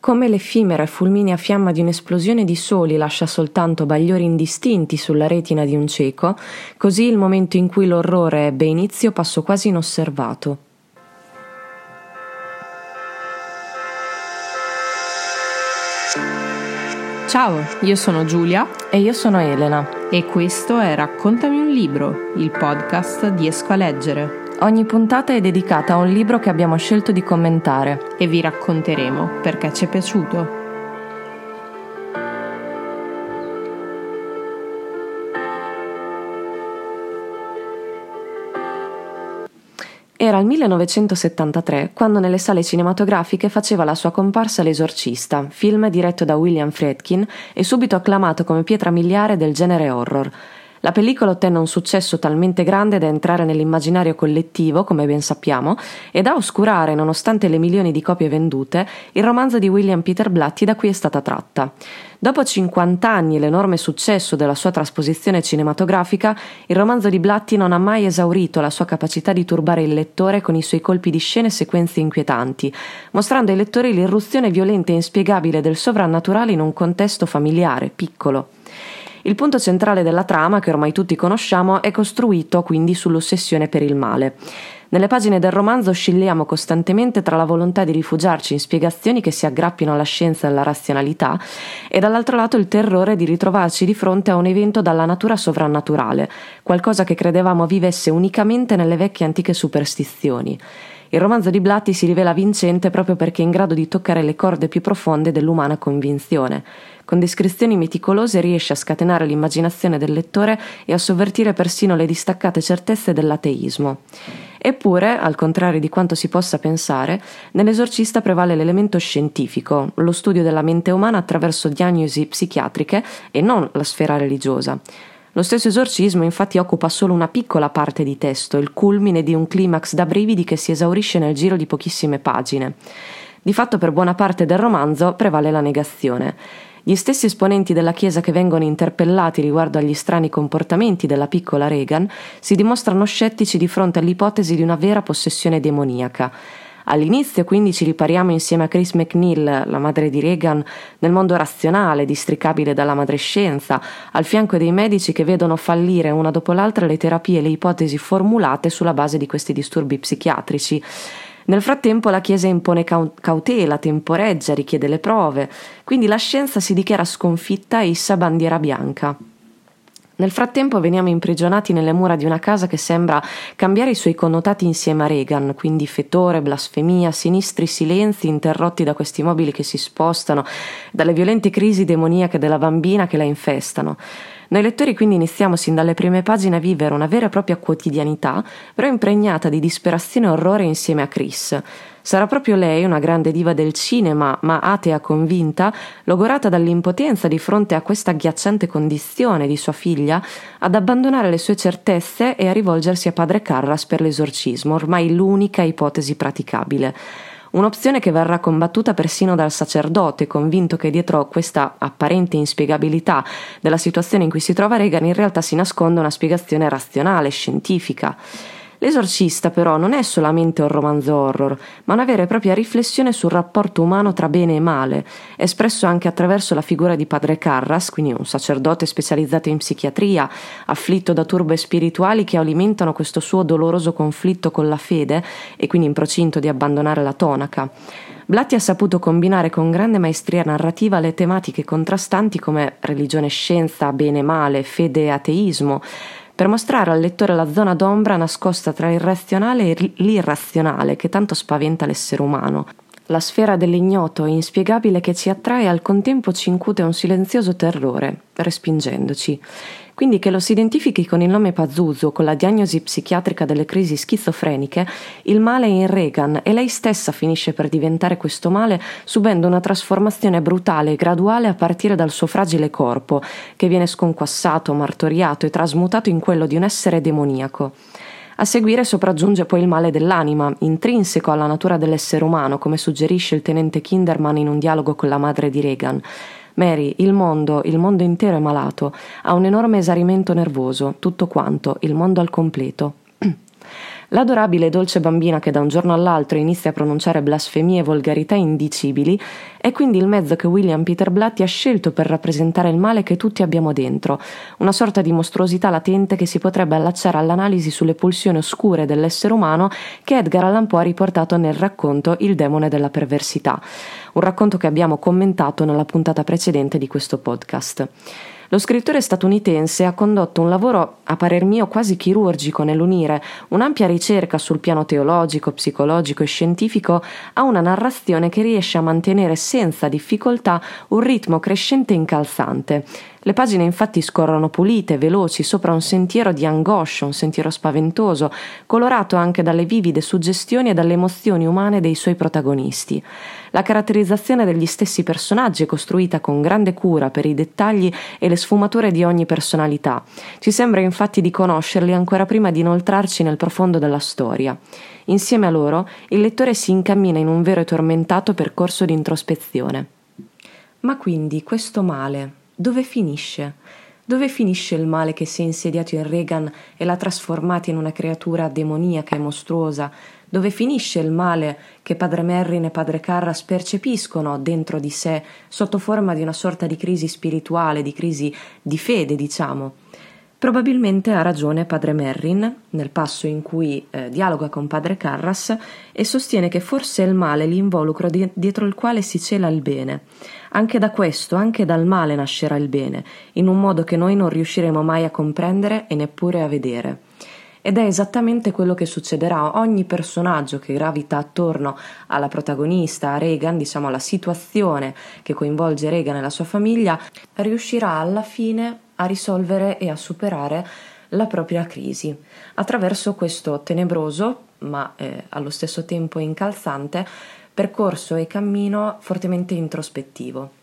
come l'effimera e fulminea fiamma di un'esplosione di soli lascia soltanto bagliori indistinti sulla retina di un cieco, così il momento in cui l'orrore ebbe inizio passò quasi inosservato. Ciao, io sono Giulia e io sono Elena e questo è Raccontami un libro, il podcast di Esco a leggere. Ogni puntata è dedicata a un libro che abbiamo scelto di commentare e vi racconteremo perché ci è piaciuto. Era il 1973 quando nelle sale cinematografiche faceva la sua comparsa L'Esorcista, film diretto da William Friedkin e subito acclamato come pietra miliare del genere horror. La pellicola ottenne un successo talmente grande da entrare nell'immaginario collettivo, come ben sappiamo, e da oscurare, nonostante le milioni di copie vendute, il romanzo di William Peter Blatty da cui è stata tratta. Dopo 50 anni e l'enorme successo della sua trasposizione cinematografica, il romanzo di Blatty non ha mai esaurito la sua capacità di turbare il lettore con i suoi colpi di scena e sequenze inquietanti, mostrando ai lettori l'irruzione violenta e inspiegabile del sovrannaturale in un contesto familiare, piccolo. Il punto centrale della trama, che ormai tutti conosciamo, è costruito quindi sull'ossessione per il male. Nelle pagine del romanzo oscilliamo costantemente tra la volontà di rifugiarci in spiegazioni che si aggrappino alla scienza e alla razionalità e dall'altro lato il terrore di ritrovarci di fronte a un evento dalla natura sovrannaturale, qualcosa che credevamo vivesse unicamente nelle vecchie antiche superstizioni. Il romanzo di Blatty si rivela vincente proprio perché è in grado di toccare le corde più profonde dell'umana convinzione. Con descrizioni meticolose riesce a scatenare l'immaginazione del lettore e a sovvertire persino le distaccate certezze dell'ateismo. Eppure, al contrario di quanto si possa pensare, nell'Esorcista prevale l'elemento scientifico, lo studio della mente umana attraverso diagnosi psichiatriche e non la sfera religiosa. Lo stesso esorcismo infatti occupa solo una piccola parte di testo, il culmine di un climax da brividi che si esaurisce nel giro di pochissime pagine. Di fatto per buona parte del romanzo prevale la negazione. Gli stessi esponenti della Chiesa che vengono interpellati riguardo agli strani comportamenti della piccola Regan si dimostrano scettici di fronte all'ipotesi di una vera possessione demoniaca. All'inizio quindi ci ripariamo insieme a Chris MacNeil, la madre di Regan, nel mondo razionale, districabile dalla madrescienza, al fianco dei medici che vedono fallire una dopo l'altra le terapie e le ipotesi formulate sulla base di questi disturbi psichiatrici. Nel frattempo la Chiesa impone cautela, temporeggia, richiede le prove, quindi la scienza si dichiara sconfitta e issa bandiera bianca. Nel frattempo veniamo imprigionati nelle mura di una casa che sembra cambiare i suoi connotati insieme a Regan, quindi fetore, blasfemia, sinistri silenzi interrotti da questi mobili che si spostano, dalle violente crisi demoniache della bambina che la infestano. Noi lettori quindi iniziamo sin dalle prime pagine a vivere una vera e propria quotidianità, però impregnata di disperazione e orrore insieme a Chris. Sarà proprio lei, una grande diva del cinema, ma atea convinta, logorata dall'impotenza di fronte a questa agghiacciante condizione di sua figlia, ad abbandonare le sue certezze e a rivolgersi a Padre Carras per l'esorcismo, ormai l'unica ipotesi praticabile. Un'opzione che verrà combattuta persino dal sacerdote, convinto che dietro questa apparente inspiegabilità della situazione in cui si trova Regan in realtà si nasconde una spiegazione razionale, scientifica. L'Esorcista però non è solamente un romanzo horror, ma una vera e propria riflessione sul rapporto umano tra bene e male, espresso anche attraverso la figura di Padre Carras, quindi un sacerdote specializzato in psichiatria, afflitto da turbe spirituali che alimentano questo suo doloroso conflitto con la fede e quindi in procinto di abbandonare la tonaca. Blatty ha saputo combinare con grande maestria narrativa le tematiche contrastanti come religione e scienza, bene e male, fede e ateismo, per mostrare al lettore la zona d'ombra nascosta tra il razionale e l'irrazionale che tanto spaventa l'essere umano. La sfera dell'ignoto e inspiegabile che ci attrae al contempo ci incute un silenzioso terrore, respingendoci. Quindi che lo si identifichi con il nome Pazuzu o con la diagnosi psichiatrica delle crisi schizofreniche, il male è in Regan e lei stessa finisce per diventare questo male subendo una trasformazione brutale e graduale a partire dal suo fragile corpo, che viene sconquassato, martoriato e trasmutato in quello di un essere demoniaco. A seguire sopraggiunge poi il male dell'anima, intrinseco alla natura dell'essere umano, come suggerisce il tenente Kinderman in un dialogo con la madre di Regan. Mary, il mondo intero è malato, ha un enorme esarimento nervoso, tutto quanto, il mondo al completo. L'adorabile e dolce bambina che da un giorno all'altro inizia a pronunciare blasfemie e volgarità indicibili è quindi il mezzo che William Peter Blatty ha scelto per rappresentare il male che tutti abbiamo dentro, una sorta di mostruosità latente che si potrebbe allacciare all'analisi sulle pulsioni oscure dell'essere umano che Edgar Allan Poe ha riportato nel racconto Il demone della perversità, un racconto che abbiamo commentato nella puntata precedente di questo podcast. Lo scrittore statunitense ha condotto un lavoro, a parer mio, quasi chirurgico nell'unire un'ampia ricerca sul piano teologico, psicologico e scientifico a una narrazione che riesce a mantenere senza difficoltà un ritmo crescente e incalzante. Le pagine infatti scorrono pulite, veloci, sopra un sentiero di angoscia, un sentiero spaventoso, colorato anche dalle vivide suggestioni e dalle emozioni umane dei suoi protagonisti. La caratterizzazione degli stessi personaggi è costruita con grande cura per i dettagli e le sfumature di ogni personalità. Ci sembra infatti di conoscerli ancora prima di inoltrarci nel profondo della storia. Insieme a loro, il lettore si incammina in un vero e tormentato percorso di introspezione. Ma quindi questo male dove finisce? Dove finisce il male che si è insediato in Regan e l'ha trasformata in una creatura demoniaca e mostruosa? Dove finisce il male che padre Merrin e padre Carras percepiscono dentro di sé sotto forma di una sorta di crisi spirituale, di crisi di fede, diciamo? Probabilmente ha ragione padre Merrin nel passo in cui dialoga con padre Carras e sostiene che forse è il male l'involucro dietro il quale si cela il bene. Anche da questo, anche dal male nascerà il bene, in un modo che noi non riusciremo mai a comprendere e neppure a vedere. Ed è esattamente quello che succederà a ogni personaggio che gravita attorno alla protagonista, a Regan, diciamo alla situazione che coinvolge Regan e la sua famiglia, riuscirà alla fine a risolvere e a superare la propria crisi attraverso questo tenebroso, ma allo stesso tempo incalzante, percorso e cammino fortemente introspettivo.